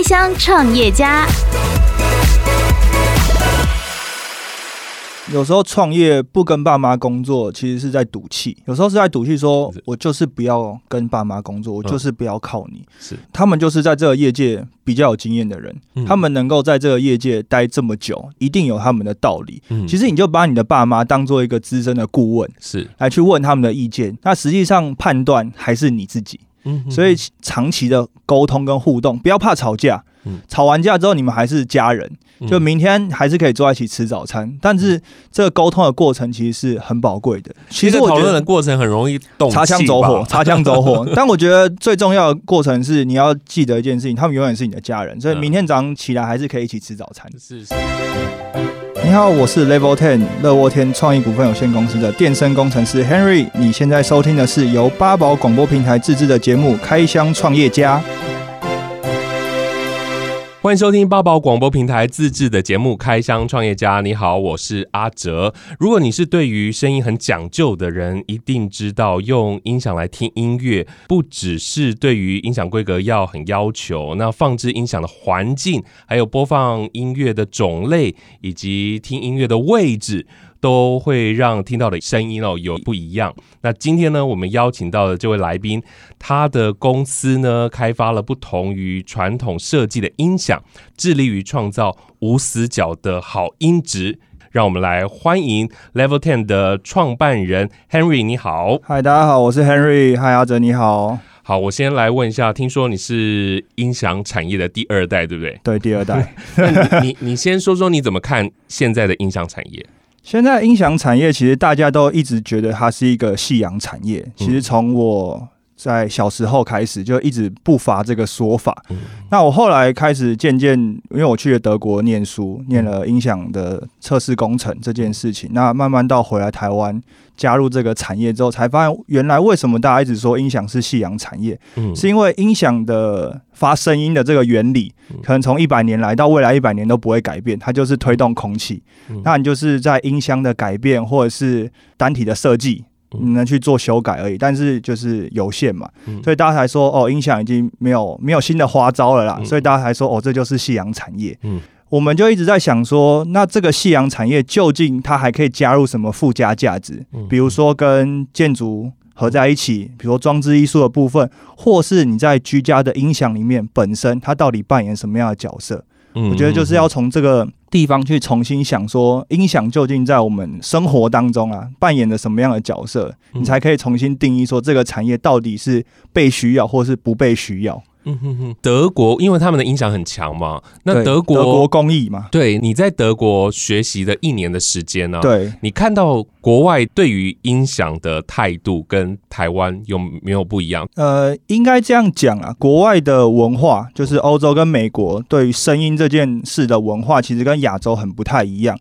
开箱创业家。有时候创业不跟爸妈工作，其实是在赌气。有时候是在赌气说，我就是不要跟爸妈工作，我就是不要靠你。是，他们就是在这个业界比较有经验的人，他们能够在这个业界待这么久，一定有他们的道理。其实你就把你的爸妈当做一个资深的顾问，是来去问他们的意见。那实际上判断还是你自己。所以长期的沟通跟互动，不要怕吵架。吵完架之后，你们还是家人，就明天还是可以坐在一起吃早餐。但是这个沟通的过程其实是很宝贵的。其实讨论的过程很容易动气吧，擦枪走火。但我觉得最重要的过程是，你要记得一件事情，他们永远是你的家人，所以明天早上起来还是可以一起吃早餐。是。你好，我是 Level 10乐沃天创意股份有限公司的电声工程师 Henry。你现在收听的是由八宝广播平台自制的节目《开箱创业家》。欢迎收听八宝广播平台自制的节目《开箱创业家》。你好，我是阿哲。如果你是对于声音很讲究的人，一定知道用音响来听音乐，不只是对于音响规格要很要求，那放置音响的环境，还有播放音乐的种类，以及听音乐的位置，都会让听到的声音有不一样。那今天呢，我们邀请到的这位来宾，他的公司呢开发了不同于传统设计的音响，致力于创造无死角的好音质。让我们来欢迎 Level 10的创办人 Henry。 你好。嗨，大家好，我是 Henry。 嗨，阿哲，你好。好，我先来问一下，听说你是音响产业的第二代，对不对？对，第二代。你先说说你怎么看现在的音响产业。现在音响产业其实大家都一直觉得它是一个夕阳产业，其实从我在小时候开始就一直不乏这个说法。那我后来开始渐，因为我去了德国念书，念了音响的测试工程这件事情，那慢慢到回来台湾加入这个产业之后，才发现原来为什么大家一直说音响是夕阳产业，是因为音响的发声音的这个原理，可能从100年来到未来100年都不会改变，它就是推动空气。那你就是在音箱的改变或者是单体的设计，你能去做修改而已，但是就是有限嘛，所以大家才说哦，音响已经没有新的花招了啦，所以大家才说哦，这就是夕阳产业。我们就一直在想说，那这个夕阳产业究竟它还可以加入什么附加价值？比如说跟建筑合在一起，比如说装置艺术的部分，或是你在居家的音响里面本身它到底扮演什么样的角色？我觉得就是要从这个地方去重新想说，音响究竟在我们生活当中啊扮演着什么样的角色，你才可以重新定义说这个产业到底是被需要或是不被需要。德国因为他们的音响很强嘛，那德国工艺嘛，对，你在德国学习的1年的时间啊，对，你看到国外对于音响的态度跟台湾有没有不一样？应该这样讲啊，国外的文化就是欧洲跟美国对于声音这件事的文化，其实跟亚洲很不太一样。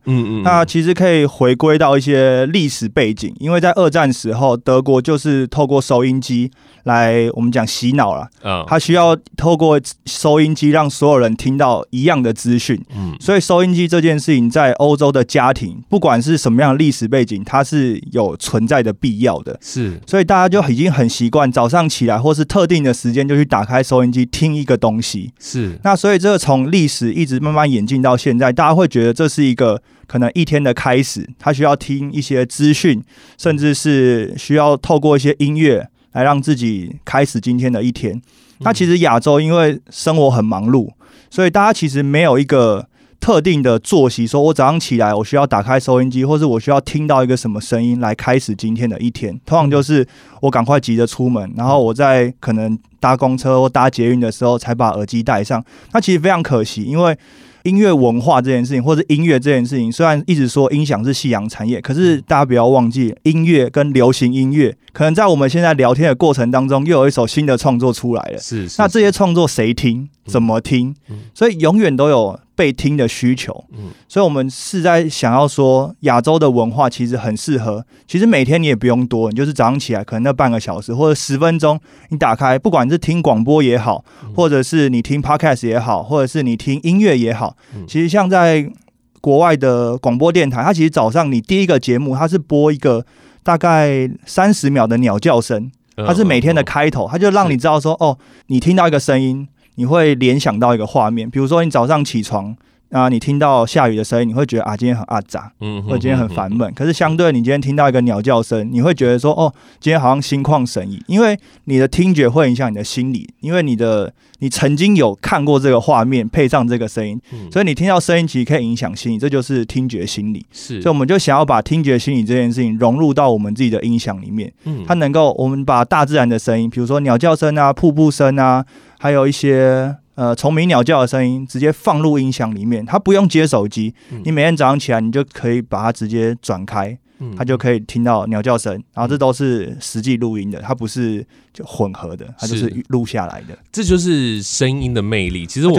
那其实可以回归到一些历史背景，因为在2战时候，德国就是透过收音机来我们讲洗脑啦，他需要透过收音机让所有人听到一样的资讯，所以收音机这件事情在欧洲的家庭，不管是什么样的历史背景，它是有存在的必要的，是，所以大家就已经很习惯早上起来或是特定的时间就去打开收音机听一个东西，是，那所以这个从历史一直慢慢演进到现在，大家会觉得这是一个可能一天的开始，他需要听一些资讯，甚至是需要透过一些音乐来让自己开始今天的一天。那其实亚洲因为生活很忙碌，所以大家其实没有一个特定的作息，说我早上起来我需要打开收音机，或是我需要听到一个什么声音来开始今天的一天。通常就是我赶快急着出门，然后我在可能搭公车或搭捷运的时候才把耳机戴上。那其实非常可惜，因为音乐文化这件事情，或是音乐这件事情，虽然一直说音响是夕阳产业，可是大家不要忘记，音乐跟流行音乐，可能在我们现在聊天的过程当中，又有一首新的创作出来了。是，那这些创作谁听，怎么听？所以永远都有被听的需求。所以我们是在想要说，亚洲的文化其实很适合。其实每天你也不用多，你就是早上起来，可能那半个小时或者10分钟，你打开，不管是听广播也好，或者是你听 podcast 也好，或者是你听音乐也好。其实像在国外的广播电台，它其实早上你第一个节目，它是播一个大概30秒的鸟叫声，它是每天的开头，它就让你知道说，哦，你听到一个声音，你会联想到一个画面，比如说你早上起床啊，你听到下雨的声音，你会觉得啊，今天很阿杂，或者今天很烦闷。可是相对你今天听到一个鸟叫声，你会觉得说，哦，今天好像心旷神怡，因为你的听觉会影响你的心理，因为你曾经有看过这个画面，配上这个声音，所以你听到声音其实可以影响心理，这就是听觉心理。所以我们就想要把听觉心理这件事情融入到我们自己的音响里面，它能够我们把大自然的声音，比如说鸟叫声啊、瀑布声啊，还有一些。虫鸣鸟叫的声音直接放入音响里面，它不用接手机，你每天早上起来你就可以把它直接转开，它就可以听到鸟叫声，然后这都是实际录音的，它不是就混合的，它就是录下来的。这就是声音的魅力。其实我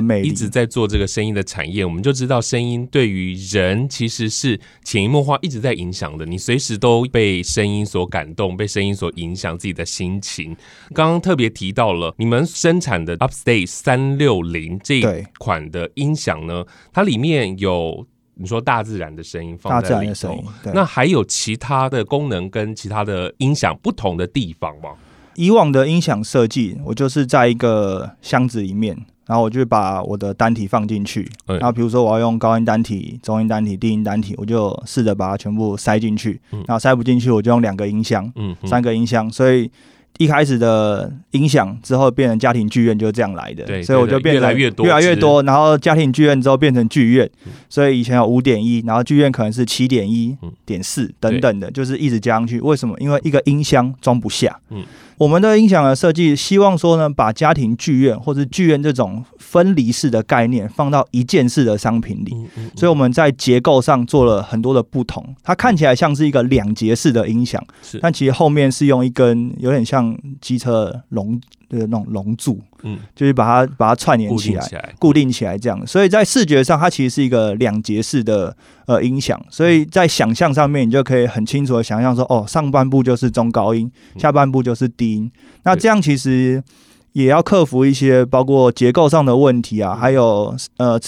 们一直在做这个声音的产业，我们就知道声音对于人其实是潜移默化一直在影响的，你随时都被声音所感动，被声音所影响自己的心情。刚刚特别提到了你们生产的 Upstate 360这一款的音响呢，它里面有你说大自然的声音放在里头，那还有其他的功能跟其他的音响不同的地方吗？以往的音响设计，我就是在一个箱子里面，然后我就把我的单体放进去，然后比如说我要用高音单体、中音单体、低音单体，我就试着把它全部塞进去，然后塞不进去我就用2个音箱、3个音箱，所以一开始的音响之后变成家庭剧院就是这样来的，所以我就变成越来越多，然后家庭剧院之后变成剧院，所以以前有 5.1， 然后剧院可能是 7.1.4 等等的，就是一直加上去。为什么？因为一个音箱装不下。我们的音响的设计希望说呢，把家庭剧院或是剧院这种分离式的概念放到一件式的商品里，所以我们在结构上做了很多的不同。它看起来像是一个两节式的音响，但其实后面是用一根有点像机车龙就是那种龙柱，就是把它串联起来、固定起来这样。所以在视觉上，它其实是一个两节式的音响。所以在想象上面，你就可以很清楚的想象说，哦，上半部就是中高音，下半部就是低音。那这样其实也要克服一些包括结构上的问题啊，还有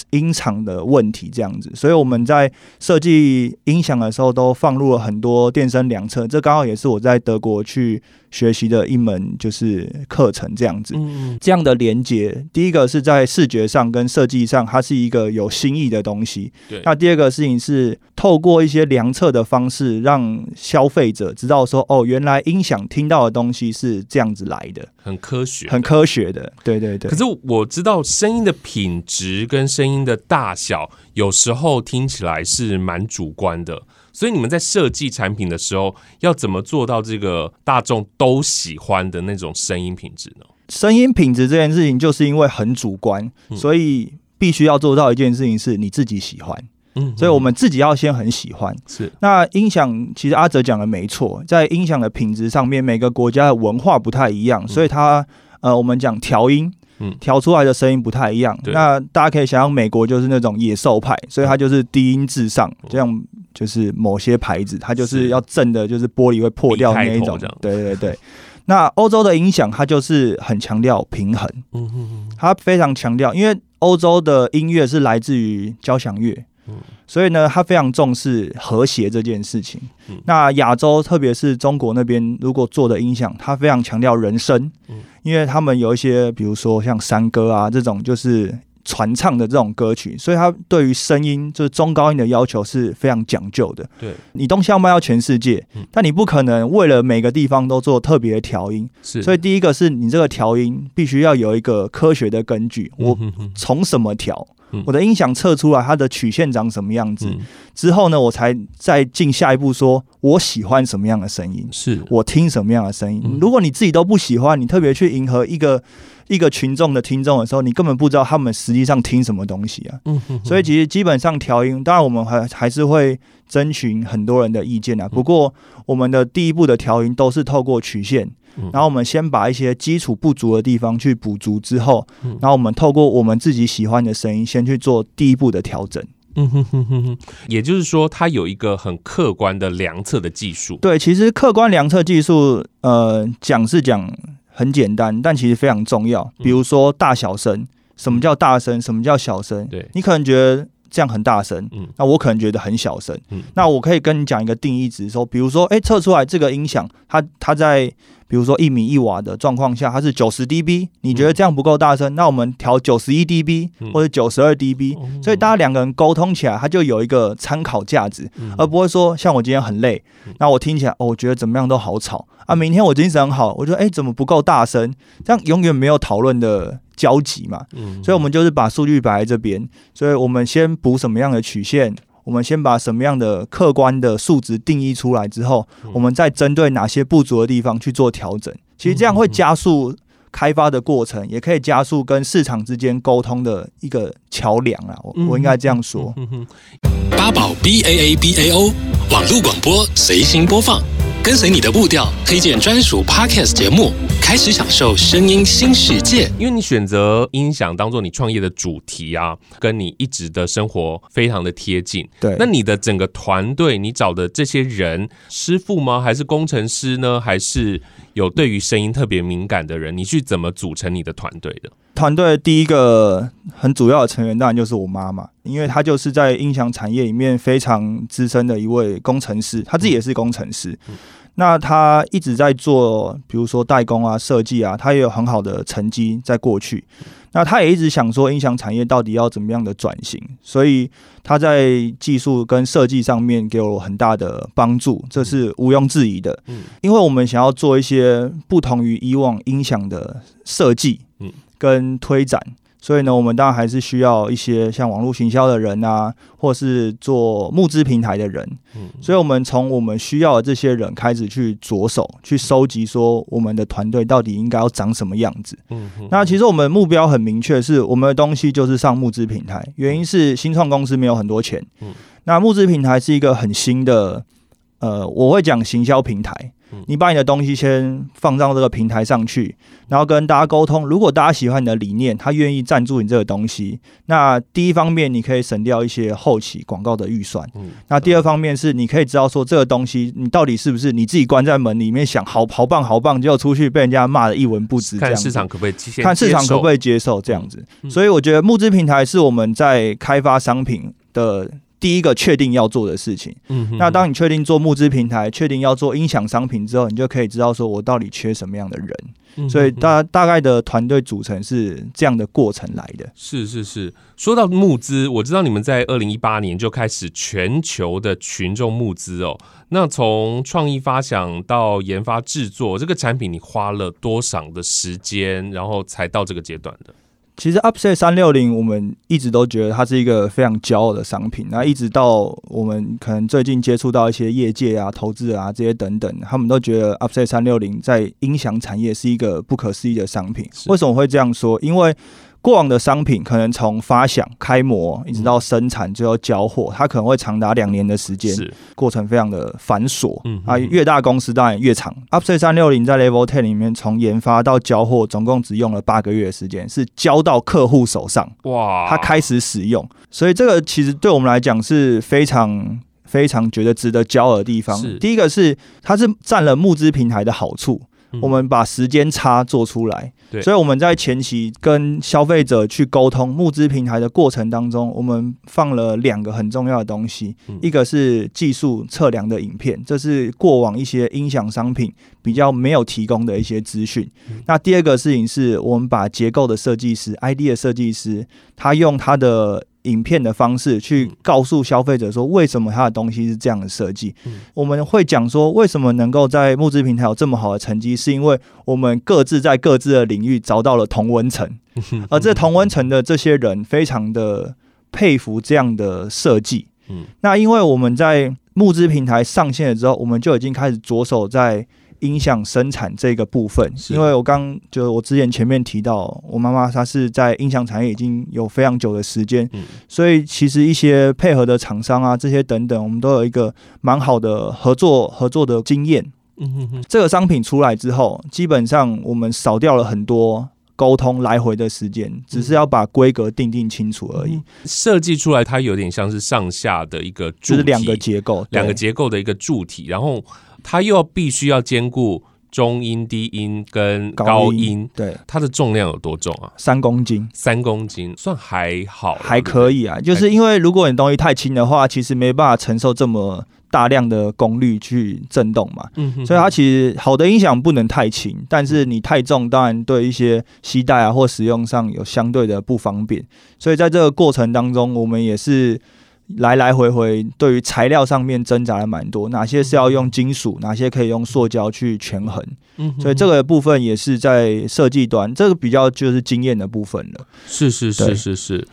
音场的问题这样子。所以我们在设计音响的时候，都放入了很多电声量测，这刚好也是我在德国去学习的一门就是课程这样子。这样的连接，第一个是在视觉上跟设计上它是一个有新意的东西，那第二个事情是透过一些量测的方式让消费者知道说，哦，原来音响听到的东西是这样子来的，很科学的。对对对。可是我知道声音的品质跟声音的大小有时候听起来是蛮主观的，所以你们在设计产品的时候，要怎么做到这个大众都喜欢的那种声音品质呢？声音品质这件事情，就是因为很主观，所以必须要做到一件事情是你自己喜欢。所以我们自己要先很喜欢。那音响其实阿哲讲的没错，在音响的品质上面，每个国家的文化不太一样，所以它我们讲调音。调出来的声音不太一样。那大家可以想象，美国就是那种野兽派，所以它就是低音至上，这样就是某些牌子，它就是要震的，就是玻璃会破掉那一种。对对对。那欧洲的音响，它就是很强调平衡，它非常强调，因为欧洲的音乐是来自于交响乐。所以呢，他非常重视和谐这件事情。那亚洲，特别是中国那边，如果做的音响，他非常强调人声，因为他们有一些，比如说像山歌啊这种，就是传唱的这种歌曲，所以他对于声音，就是中高音的要求是非常讲究的。对，你东西要卖到全世界，但你不可能为了每个地方都做特别的调音。所以第一个是你这个调音必须要有一个科学的根据，我从什么调。我的音响测出来它的曲线长什么样子，之后呢，我才再进下一步说我喜欢什么样的声音，是我听什么样的声音。如果你自己都不喜欢，你特别去迎合一个群众的听众的时候，你根本不知道他们实际上听什么东西啊。所以其实基本上调音，当然我们还是会征询很多人的意见啊。不过我们的第一步的调音都是透过曲线，然后我们先把一些基础不足的地方去补足之后，然后我们透过我们自己喜欢的声音先去做第一步的调整。也就是说它有一个很客观的量测的技术。对，其实客观量测技术讲是讲很简单，但其实非常重要。比如说大小声，什么叫大声，什么叫小声，你可能觉得这样很大声，那我可能觉得很小声，那我可以跟你讲一个定义值说，比如说测出来这个音响它在比如说一米一瓦的状况下它是 90dB， 你觉得这样不够大声，那我们调 91dB 或者 92dB， 所以大家两个人沟通起来它就有一个参考价值，而不会说像我今天很累，那我听起来我觉得怎么样都好吵啊，明天我精神很好，我觉得怎么不够大声，这样永远没有讨论的交集嘛，所以我们就是把数据摆在这边，所以我们先补什么样的曲线，我们先把什么样的客观的数值定义出来之后，我们再针对哪些不足的地方去做调整，其实这样会加速开发的过程，也可以加速跟市场之间沟通的一个桥梁啦，我应该这样说。八宝 BAABAO 网路广播随心播放，跟随你的步调，推荐专属 Podcast 节目，开始享受声音新世界。因为你选择音响当做你创业的主题啊，跟你一直的生活非常的贴近。对，那你的整个团队，你找的这些人，师傅吗？还是工程师呢？还是有对于声音特别敏感的人？你去怎么组成你的团队的？团队第一个很主要的成员当然就是我妈妈，因为她就是在音响产业里面非常资深的一位工程师，她自己也是工程师。那他一直在做比如说代工啊设计啊，他也有很好的成绩在过去，那他也一直想说音响产业到底要怎么样的转型，所以他在技术跟设计上面给我很大的帮助，这是毋庸置疑的，因为我们想要做一些不同于以往音响的设计跟推展，所以呢我们当然还是需要一些像网络行销的人啊，或是做募资平台的人，所以我们从我们需要的这些人开始去着手去收集说我们的团队到底应该要长什么样子，那其实我们目标很明确，是我们的东西就是上募资平台，原因是新创公司没有很多钱，那募资平台是一个很新的我会讲行销平台，你把你的东西先放到这个平台上去，然后跟大家沟通，如果大家喜欢你的理念，他愿意赞助你这个东西，那第一方面你可以省掉一些后期广告的预算，那第二方面是你可以知道说这个东西你到底是不是你自己关在门里面想好棒好棒，结果出去被人家骂的一文不值，看市场可不可以接受，这样子，所以我觉得募资平台是我们在开发商品的第一个确定要做的事情，那当你确定做募资平台，确定要做音响商品之后，你就可以知道说我到底缺什么样的人，所以大概的团队组成是这样的过程来的。是是是，说到募资，我知道你们在2018年就开始全球的群众募资哦。那从创意发想到研发制作，这个产品你花了多少的时间，然后才到这个阶段的？其实 Upstate 360我们一直都觉得它是一个非常骄傲的商品，那一直到我们可能最近接触到一些业界啊投资啊这些等等，他们都觉得 Upstate 360在音响产业是一个不可思议的商品。为什么会这样说？因为过往的商品可能从发想开模一直到生产最后交货，它可能会长达2年的时间，过程非常的繁琐，越大公司当然越长。Upstate 360在 Level 10里面从研发到交货总共只用了8个月的时间，是交到客户手上，哇，它开始使用，所以这个其实对我们来讲是非常非常觉得值得骄傲的地方。第一个是它是占了募资平台的好处，我们把时间差做出来，所以我们在前期跟消费者去沟通募资平台的过程当中，我们放了2个很重要的东西，一个是技术测量的影片，这是过往一些音响商品比较没有提供的一些资讯，那第二个事情是我们把结构的设计师 ID 的设计师，他用他的影片的方式去告诉消费者说为什么他的东西是这样的设计，我们会讲说为什么能够在募资平台有这么好的成绩，是因为我们各自在各自的领域找到了同温层，而这同温层的这些人非常的佩服这样的设计，那因为我们在募资平台上线了之后，我们就已经开始着手在音响生产这个部分，因为我之前前面提到我妈妈她是在音响产业已经有非常久的时间，所以其实一些配合的厂商啊这些等等，我们都有一个蛮好的合作的经验，这个商品出来之后基本上我们少掉了很多沟通来回的时间，只是要把规格定清楚而已。设计出来它有点像是上下的一个柱体，就是2个结构的一个柱体，然后它又必须要兼顾中音、低音跟高音，对，它的重量有多重啊？3公斤，3公斤算还好，还可以啊。就是因为如果你东西太轻的话，其实没办法承受这么大量的功率去震动嘛，所以它其实好的音响不能太轻，但是你太重当然对一些携带啊或使用上有相对的不方便，所以在这个过程当中，我们也是来回对于材料上面挣扎了蛮多，哪些是要用金属，哪些可以用塑胶去权衡，所以这个部分也是在设计端，这个比较就是经验的部分了。是，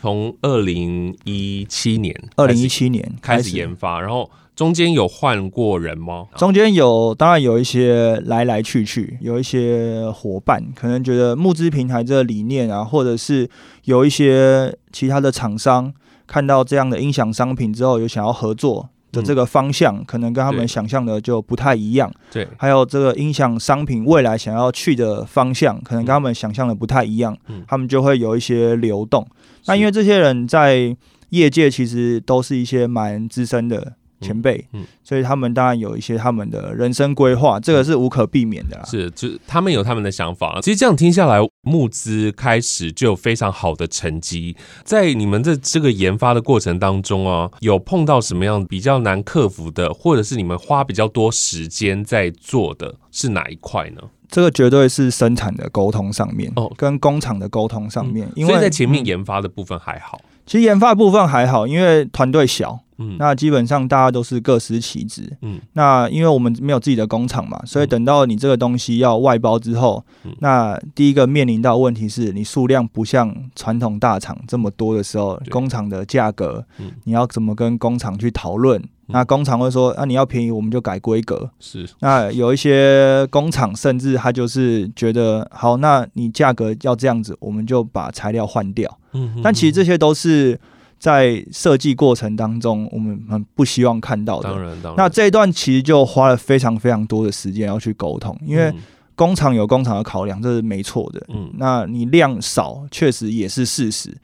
从2017年开始研发，然后中间有换过人吗？中间有，当然有一些来去，有一些伙伴可能觉得募资平台这个理念啊，或者是有一些其他的厂商看到这样的音响商品之后，有想要合作的这个方向，可能跟他们想象的就不太一样。对，还有这个音响商品未来想要去的方向，可能跟他们想象的不太一样，他们就会有一些流动。那因为这些人在业界其实都是一些蛮资深的前辈，所以他们当然有一些他们的人生规划，这个是无可避免的啦。是，就他们有他们的想法。其实这样听下来，募资开始就有非常好的成绩。在你们这个研发的过程当中啊，有碰到什么样比较难克服的，或者是你们花比较多时间在做的是哪一块呢？这个绝对是生产的沟通上面，跟工厂的沟通上面，因为所以在前面研发的部分还好。其实研发的部分还好，因为团队小。那基本上大家都是各司其职，那因为我们没有自己的工厂嘛，所以等到你这个东西要外包之后，那第一个面临到的问题是你数量不像传统大厂这么多的时候，工厂的价格，你要怎么跟工厂去讨论？那工厂会说啊，你要便宜我们就改规格。是，那有一些工厂甚至他就是觉得好，那你价格要这样子，我们就把材料换掉。但其实这些都是在设计过程当中，我们很不希望看到的。当然，那这一段其实就花了非常非常多的时间要去沟通，因为工厂有工厂的考量，这是没错的。那你量少，确实也是事实。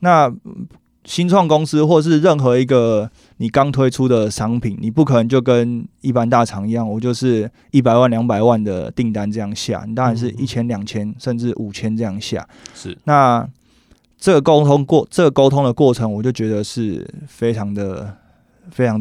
那新创公司或是任何一个你刚推出的商品，你不可能就跟一般大厂一样，我就是100万、200万的订单这样下，你当然是1000、2000甚至5000这样下。是，那这个沟通的过程，我就觉得是非常的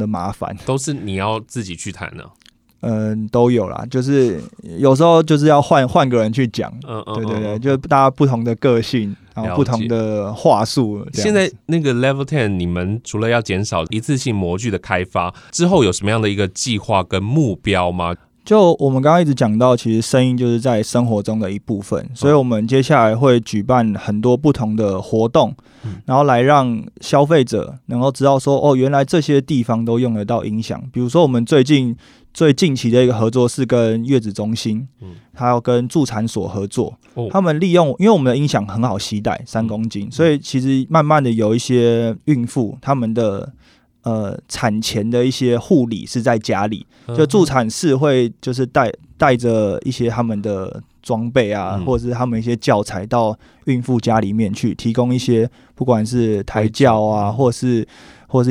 麻烦。都是你要自己去谈的，都有啦，就是有时候就是要换个人去讲，对，就是大家不同的个性，然后不同的话术。现在那个 Level 10，你们除了要减少一次性模具的开发之后，有什么样的一个计划跟目标吗？就我们刚刚一直讲到，其实声音就是在生活中的一部分，所以我们接下来会举办很多不同的活动，然后来让消费者能够知道说，哦，原来这些地方都用得到音响。比如说我们最近期的一个合作是跟月子中心，还有跟助产所合作，他们利用，因为我们的音响很好携带，3公斤，所以其实慢慢的有一些孕妇他们的产前的一些护理是在家里，就助产士会就是带着一些他们的装备啊，或者是他们一些教材到孕妇家里面去，提供一些不管是胎教啊，或是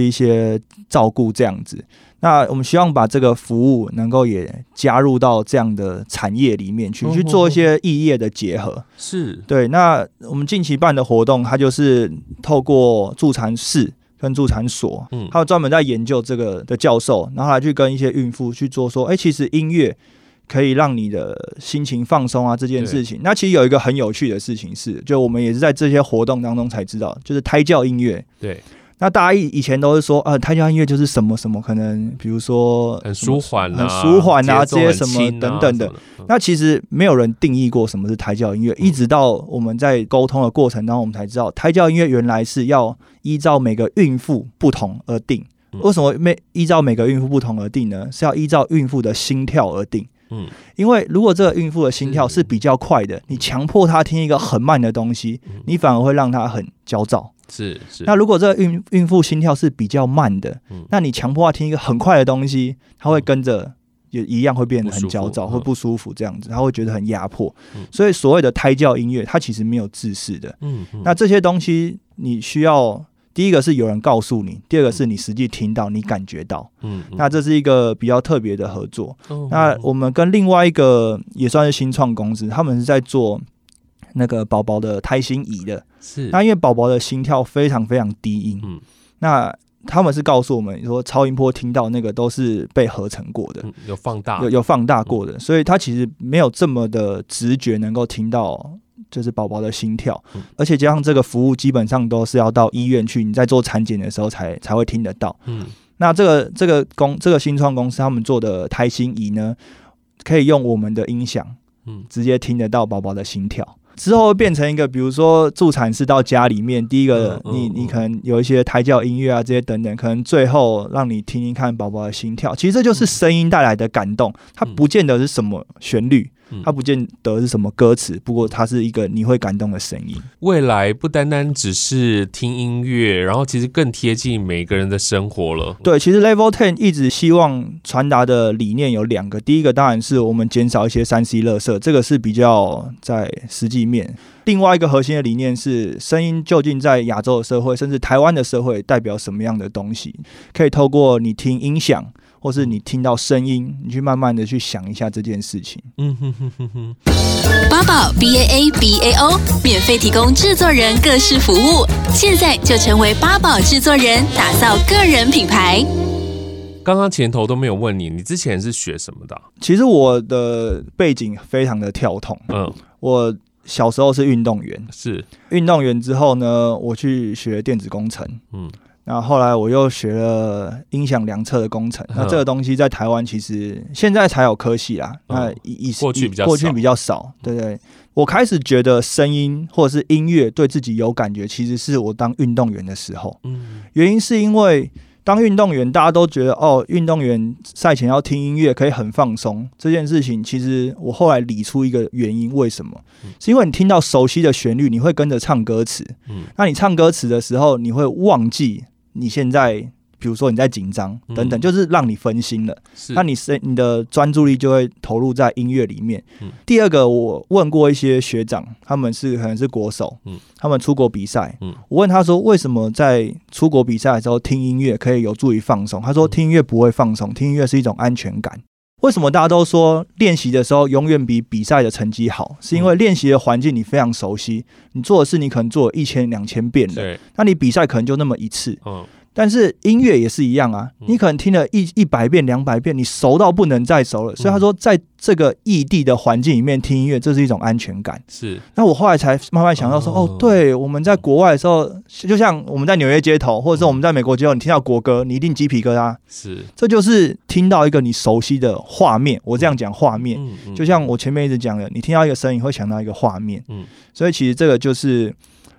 一些照顾这样子。那我们希望把这个服务能够也加入到这样的产业里面去，去做一些异业的结合。是，对。那我们近期办的活动，它就是透过助产士跟助产所，还有专门在研究这个的教授，然后来去跟一些孕妇去做说，其实音乐可以让你的心情放松啊，这件事情。那其实有一个很有趣的事情是，就我们也是在这些活动当中才知道，就是胎教音乐。对。那大家以前都是说，胎教音乐就是什么什么，可能比如说很舒缓啊，这些什么等等的。那其实没有人定义过什么是胎教音乐，一直到我们在沟通的过程当中，我们才知道胎教音乐原来是要依照每个孕妇不同而定。为什么依照每个孕妇不同而定呢？是要依照孕妇的心跳而定。因为如果这个孕妇的心跳是比较快的，你强迫她听一个很慢的东西，你反而会让她很焦躁。是。那如果这个孕妇心跳是比较慢的，那你强迫她听一个很快的东西，她会跟着也一样会变得很焦躁，会不舒服这样子，她会觉得很压迫。所以所谓的胎教音乐，它其实没有制式的。那这些东西你需要第一个是有人告诉你，第二个是你实际听到，你感觉到。那这是一个比较特别的合作。那我们跟另外一个也算是新创公司，他们是在做那个宝宝的胎心仪的。是。那因为宝宝的心跳非常非常低音，那他们是告诉我们说，超音波听到那个都是被合成过的，有放大，有放大过的，所以他其实没有这么的直觉能够听到。就是宝宝的心跳，而且加上这个服务基本上都是要到医院去，你在做产检的时候 才会听得到。那这个新创公司他们做的胎心仪呢，可以用我们的音响，直接听得到宝宝的心跳。之后变成一个，比如说助产士到家里面，第一个你可能有一些胎教音乐啊，这些等等，可能最后让你听听看宝宝的心跳。其实这就是声音带来的感动，它不见得是什么旋律，它不见得是什么歌词，不过它是一个你会感动的声音。未来不单单只是听音乐，然后其实更贴近每个人的生活了。对，其实 Level 10一直希望传达的理念有两个，第一个当然是我们减少一些 3C 垃圾，这个是比较在实际面。另外一个核心的理念是，声音究竟在亚洲的社会，甚至台湾的社会代表什么样的东西，可以透过你听音响或是你听到声音，你去慢慢的去想一下这件事情。八宝 BAABAO 免费提供制作人各式服务，现在就成为八宝制作人，打造个人品牌。刚刚前头都没有问你，你之前是学什么的？其实我的背景非常的跳痛。我小时候是运动员，是运动员之后呢，我去学电子工程。那后来我又学了音响量测的工程，那这个东西在台湾其实现在才有科系啦，过去比较少。对，我开始觉得声音或者是音乐对自己有感觉，其实是我当运动员的时候。原因是因为当运动员，大家都觉得哦，运动员赛前要听音乐可以很放松这件事情，其实我后来理出一个原因，为什么？是因为你听到熟悉的旋律，你会跟着唱歌词。那你唱歌词的时候，你会忘记你现在，比如说你在紧张等等，就是让你分心了。那你的专注力就会投入在音乐里面。第二个，我问过一些学长，他们可能是国手，他们出国比赛，我问他说，为什么在出国比赛的时候听音乐可以有助于放松？他说，听音乐不会放松，听音乐是一种安全感。为什么大家都说练习的时候永远比比赛的成绩好？是因为练习的环境你非常熟悉，你做的事你可能做了1000、2000遍了，那你比赛可能就那么一次。但是音乐也是一样啊，你可能听了100遍、200遍，你熟到不能再熟了。所以他说，在这个异地的环境里面听音乐，这是一种安全感。是。那我后来才慢慢想到说，对，我们在国外的时候，就像我们在纽约街头，或者是我们在美国街头，你听到国歌，你一定鸡皮疙瘩。是。这就是听到一个你熟悉的画面，我这样讲画面，就像我前面一直讲的，你听到一个声音会想到一个画面。所以其实这个就是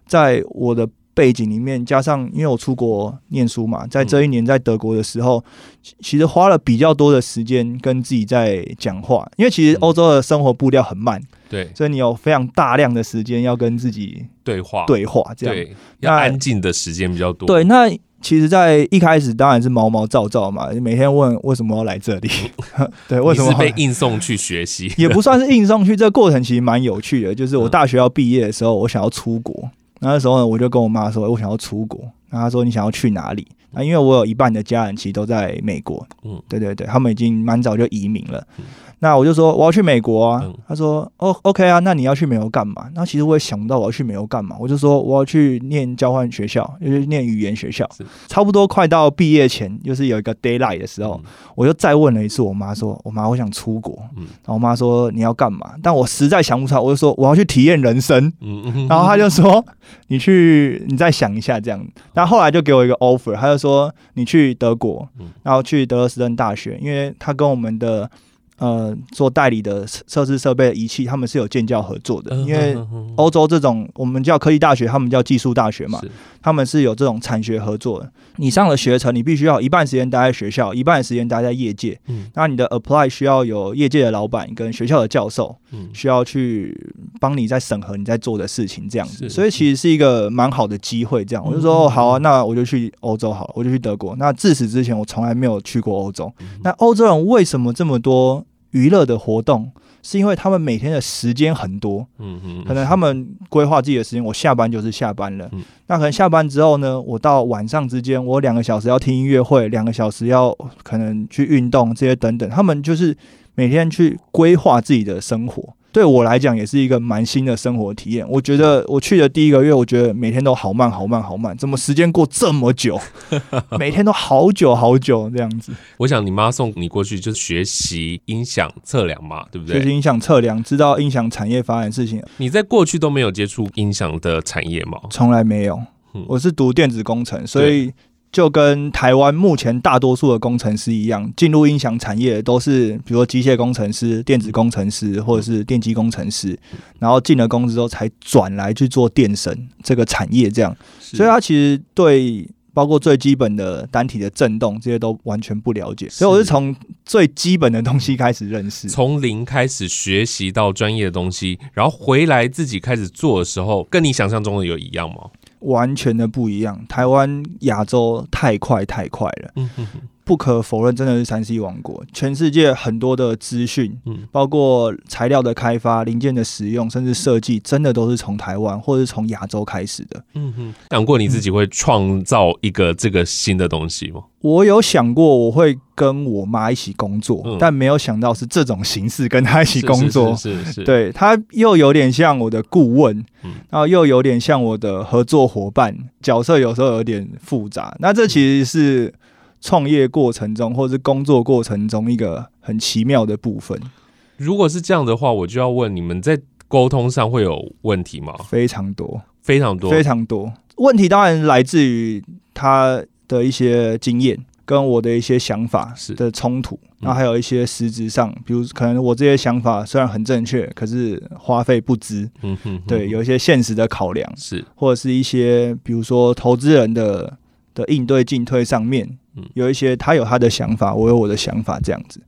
在我的背景里面，加上因为我出国念书嘛，在这一年在德国的时候，其实花了比较多的时间跟自己在讲话，因为其实欧洲的生活步调很慢，对，所以你有非常大量的时间要跟自己对话，这样对，要安静的时间比较多。对，那其实，在一开始当然是毛毛躁躁嘛，每天问为什么要来这里，对，为什么你是被硬送去学习？也不算是硬送去，这个过程其实蛮有趣的。就是我大学要毕业的时候，我想要出国。那时候我就跟我妈说，我想要出国。那她说，你想要去哪里？那因为我有一半的家人其实都在美国，对，他们已经蛮早就移民了。那我就说我要去美国啊。她说OK 啊，那你要去美国干嘛？那其实我也想不到我要去美国干嘛，我就说我要去念交换学校，就是念语言学校。差不多快到毕业前，就是有一个 deadline 的时候，我就再问了一次我妈说，我妈，我想出国。然后我妈说你要干嘛？但我实在想不出来，我就说我要去体验人生。然后她就说你再想一下这样。但后来就给我一个 offer， 他就说你去德国，然后去德勒斯顿大学，因为他跟我们的做代理的测试设备的仪器，他们是有建教合作的。因为欧洲这种我们叫科技大学，他们叫技术大学嘛，他们是有这种产学合作的。你上了学程，你必须要一半时间待在学校，一半时间待在业界。那你的 apply 需要有业界的老板跟学校的教授，需要去帮你在审核你在做的事情这样子。所以其实是一个蛮好的机会这样。我就说好啊，那我就去欧洲好了，我就去德国。那自此之前我从来没有去过欧洲。那欧洲人为什么这么多娱乐的活动，是因为他们每天的时间很多，可能他们规划自己的时间，我下班就是下班了，那可能下班之后呢，我到晚上之间，我2个小时要听音乐会，2个小时要可能去运动这些等等，他们就是每天去规划自己的生活。对我来讲也是一个蛮新的生活体验，我觉得我去的第一个月，我觉得每天都好慢好慢好慢，怎么时间过这么久，每天都好久好久这样子。我想你妈送你过去就是学习音响测量嘛，对不对？学习音响测量，知道音响产业发展事情。你在过去都没有接触音响的产业吗？从来没有，我是读电子工程，所以就跟台湾目前大多数的工程师一样，进入音响产业都是比如说机械工程师、电子工程师或者是电机工程师，然后进了公司之后才转来去做电声这个产业这样，所以他其实对包括最基本的单体的振动这些都完全不了解，所以我是从最基本的东西开始认识，从零开始学习到专业的东西，然后回来自己开始做的时候，跟你想象中的有一样吗？完全的不一样，台湾亚洲太快太快了，不可否认真的是 3C 王国，全世界很多的资讯，包括材料的开发、零件的使用甚至设计，真的都是从台湾或是从亚洲开始的。想过你自己会创造一个这个新的东西吗？我有想过我会跟我妈一起工作，但没有想到是这种形式跟她一起工作。是，对，她又有点像我的顾问，然后又有点像我的合作伙伴，角色有时候有点复杂。那这其实是创业过程中或是工作过程中一个很奇妙的部分。如果是这样的话，我就要问你们在沟通上会有问题吗？非常多，非常多，非常多。问题当然来自于他的一些经验跟我的一些想法的冲突，那还有一些实质上，比如可能我这些想法虽然很正确，可是花费不知，对，有一些现实的考量，是或者是一些比如说投资人的应对进退上面。有一些他有他的想法，我有我的想法这样子。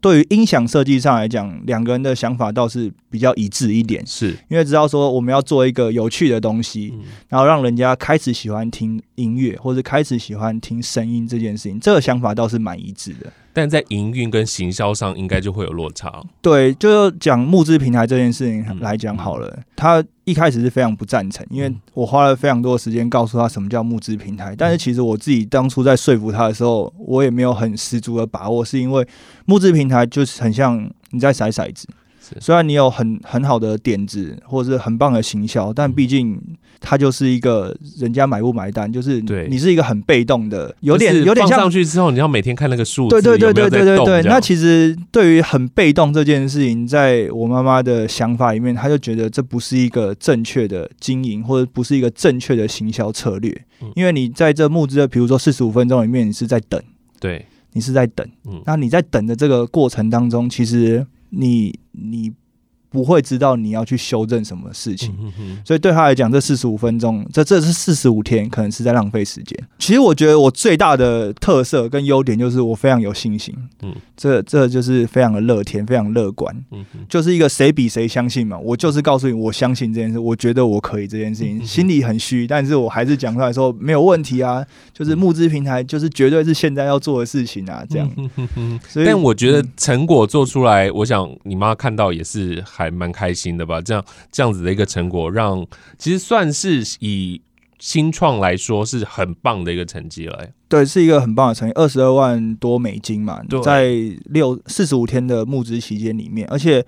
对于音响设计上来讲，两个人的想法倒是比较一致一点，是因为知道说我们要做一个有趣的东西，然后让人家开始喜欢听音乐或者开始喜欢听声音这件事情，这个想法倒是蛮一致的。但在营运跟行销上应该就会有落差。对，就讲募资平台这件事情来讲好了，他一开始是非常不赞成，因为我花了非常多的时间告诉他什么叫募资平台，但是其实我自己当初在说服他的时候，我也没有很十足的把握，是因为募资平台就是很像你在甩骰子，虽然你有 很好的点子或者是很棒的行销，但毕竟它就是一个人家买不买单，就是你是一个很被动的，有点像放上去之后你要每天看那个数字，对，那其实对于很被动这件事情，在我妈妈的想法里面，她就觉得这不是一个正确的经营或者不是一个正确的行销策略，因为你在这募资的比如说45分钟里面，你是在等，对，你是在等，那你在等的这个过程当中，其实你不会知道你要去修正什么事情，所以对他来讲，这45分钟，这是45天，可能是在浪费时间。其实我觉得我最大的特色跟优点就是我非常有信心，这就是非常的乐天，非常乐观，就是一个谁比谁相信嘛。我就是告诉你，我相信这件事，我觉得我可以这件事情，心里很虚，但是我还是讲出来说没有问题啊，就是募资平台就是绝对是现在要做的事情啊，这样。但我觉得成果做出来，我想你妈看到也是还蛮开心的吧？这样子的一个成果，让其实算是以新创来说是很棒的一个成绩了。对，是一个很棒的成绩，$22万多嘛，在45天的募资期间里面，而且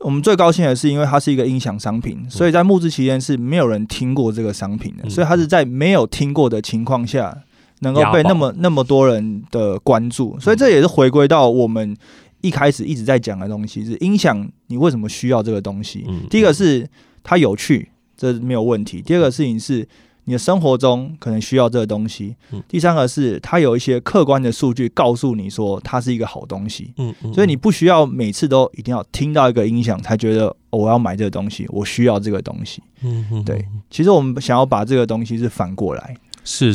我们最高兴的是，因为它是一个音响商品，所以在募资期间是没有人听过这个商品的，所以它是在没有听过的情况下，能够被那么多人的关注，所以这也是回归到我们一开始一直在讲的东西，是音响你为什么需要这个东西。第一个是它有趣，这没有问题。第二个事情是你的生活中可能需要这个东西。第三个是它有一些客观的数据告诉你说它是一个好东西，所以你不需要每次都一定要听到一个音响才觉得，哦，我要买这个东西，我需要这个东西。对，其实我们想要把这个东西是反过来。是，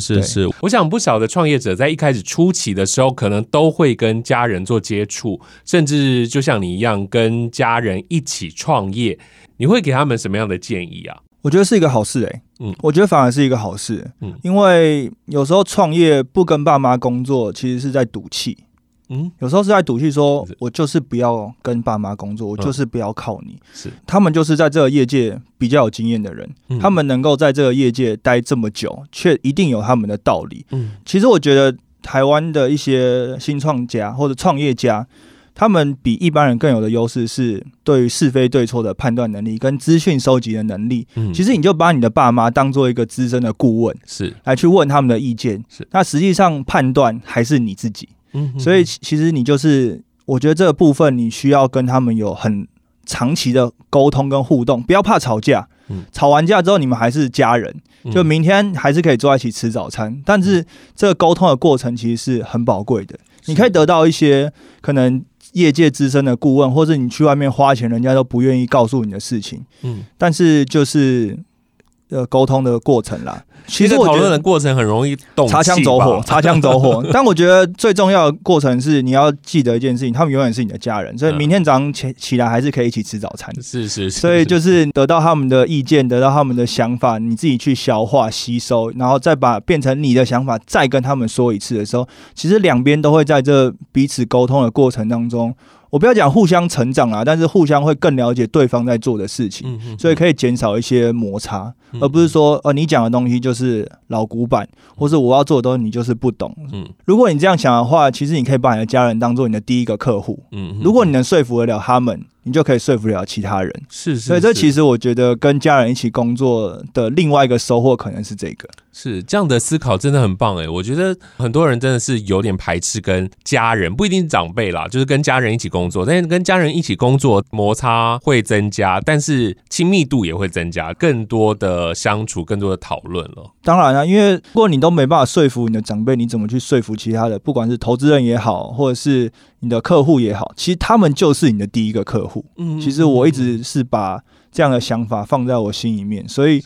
我想不少的创业者在一开始初期的时候，可能都会跟家人做接触，甚至就像你一样跟家人一起创业。你会给他们什么样的建议啊？我觉得是一个好事，我觉得反而是一个好事，因为有时候创业不跟爸妈工作，其实是在赌气。嗯，有时候是在赌气说，我就是不要跟爸妈工作，我就是不要靠你。是，他们就是在这个业界比较有经验的人，他们能够在这个业界待这么久，却一定有他们的道理。嗯，其实我觉得台湾的一些新创家或者创业家，他们比一般人更有的优势是对于是非对错的判断能力跟资讯收集的能力。嗯，其实你就把你的爸妈当做一个资深的顾问，是来去问他们的意见。是，那实际上判断还是你自己。嗯，所以其实你就是，我觉得这个部分你需要跟他们有很长期的沟通跟互动，不要怕吵架。吵完架之后你们还是家人，就明天还是可以坐在一起吃早餐。但是这个沟通的过程其实是很宝贵的，你可以得到一些可能业界资深的顾问，或者你去外面花钱人家都不愿意告诉你的事情。嗯，但是就是沟通的过程啦，其实讨论的过程很容易动气，擦枪走火。但我觉得最重要的过程是你要记得一件事情，他们永远是你的家人，所以明天早上起来还是可以一起吃早餐。是是是，所以就是得到他们的意见，得到他们的想法，你自己去消化吸收，然后再把变成你的想法，再跟他们说一次的时候，其实两边都会在这彼此沟通的过程当中。我不要讲互相成长啦，但是互相会更了解对方在做的事情，所以可以减少一些摩擦，而不是说你讲的东西就是老古板，或是我要做的东西你就是不懂。如果你这样想的话，其实你可以把你的家人当做你的第一个客户。如果你能说服得了他们，你就可以说服了其他人。是是是，所以这其实我觉得跟家人一起工作的另外一个收获可能是这个。是，这样的思考真的很棒耶。我觉得很多人真的是有点排斥跟家人，不一定是长辈啦，就是跟家人一起工作，但是跟家人一起工作摩擦会增加，但是亲密度也会增加，更多的相处，更多的讨论了。当然啦，因为如果你都没办法说服你的长辈，你怎么去说服其他的，不管是投资人也好，或者是你的客户也好，其实他们就是你的第一个客户。其实我一直是把这样的想法放在我心里面，所以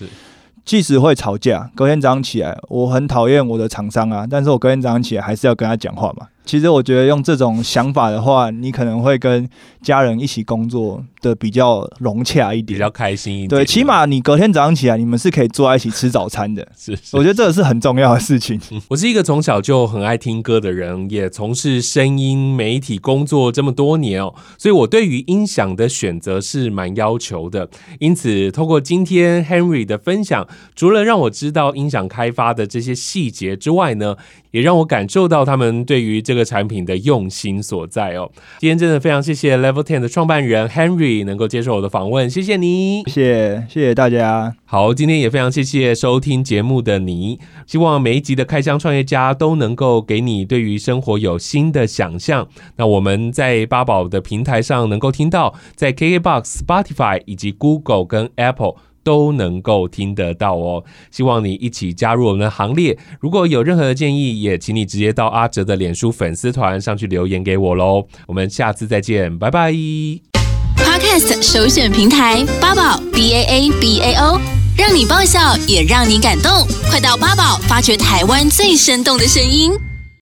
即使会吵架，隔天早上起来我很讨厌我的厂商啊，但是我隔天早上起来还是要跟他讲话嘛。其实我觉得用这种想法的话，你可能会跟家人一起工作的比较融洽一点，比较开心一点。对，起码你隔天早上起来你们是可以坐在一起吃早餐的。是，我觉得这个是很重要的事情。我是一个从小就很爱听歌的人，也从事声音媒体工作这么多年哦，所以我对于音响的选择是蛮要求的。因此透过今天 Henry 的分享，除了让我知道音响开发的这些细节之外呢，也让我感受到他们对于这个产品的用心所在哦。今天真的非常谢谢 Level 10的创办人 Henry 能够接受我的访问，谢谢你。谢谢大家。好，今天也非常谢谢收听节目的你，希望每一集的开箱创业家都能够给你对于生活有新的想象。那我们在八宝的平台上能够听到，在 KKBOX、Spotify 以及 Google 跟 Apple都能够听得到哦，希望你一起加入我们的行列。如果有任何的建议，也请你直接到阿哲的脸书粉丝团上去留言给我咯。我们下次再见，拜拜。 Podcast 首选平台八宝 BAABAO， 让你爆笑也让你感动，快到八宝发掘台湾最生动的声音。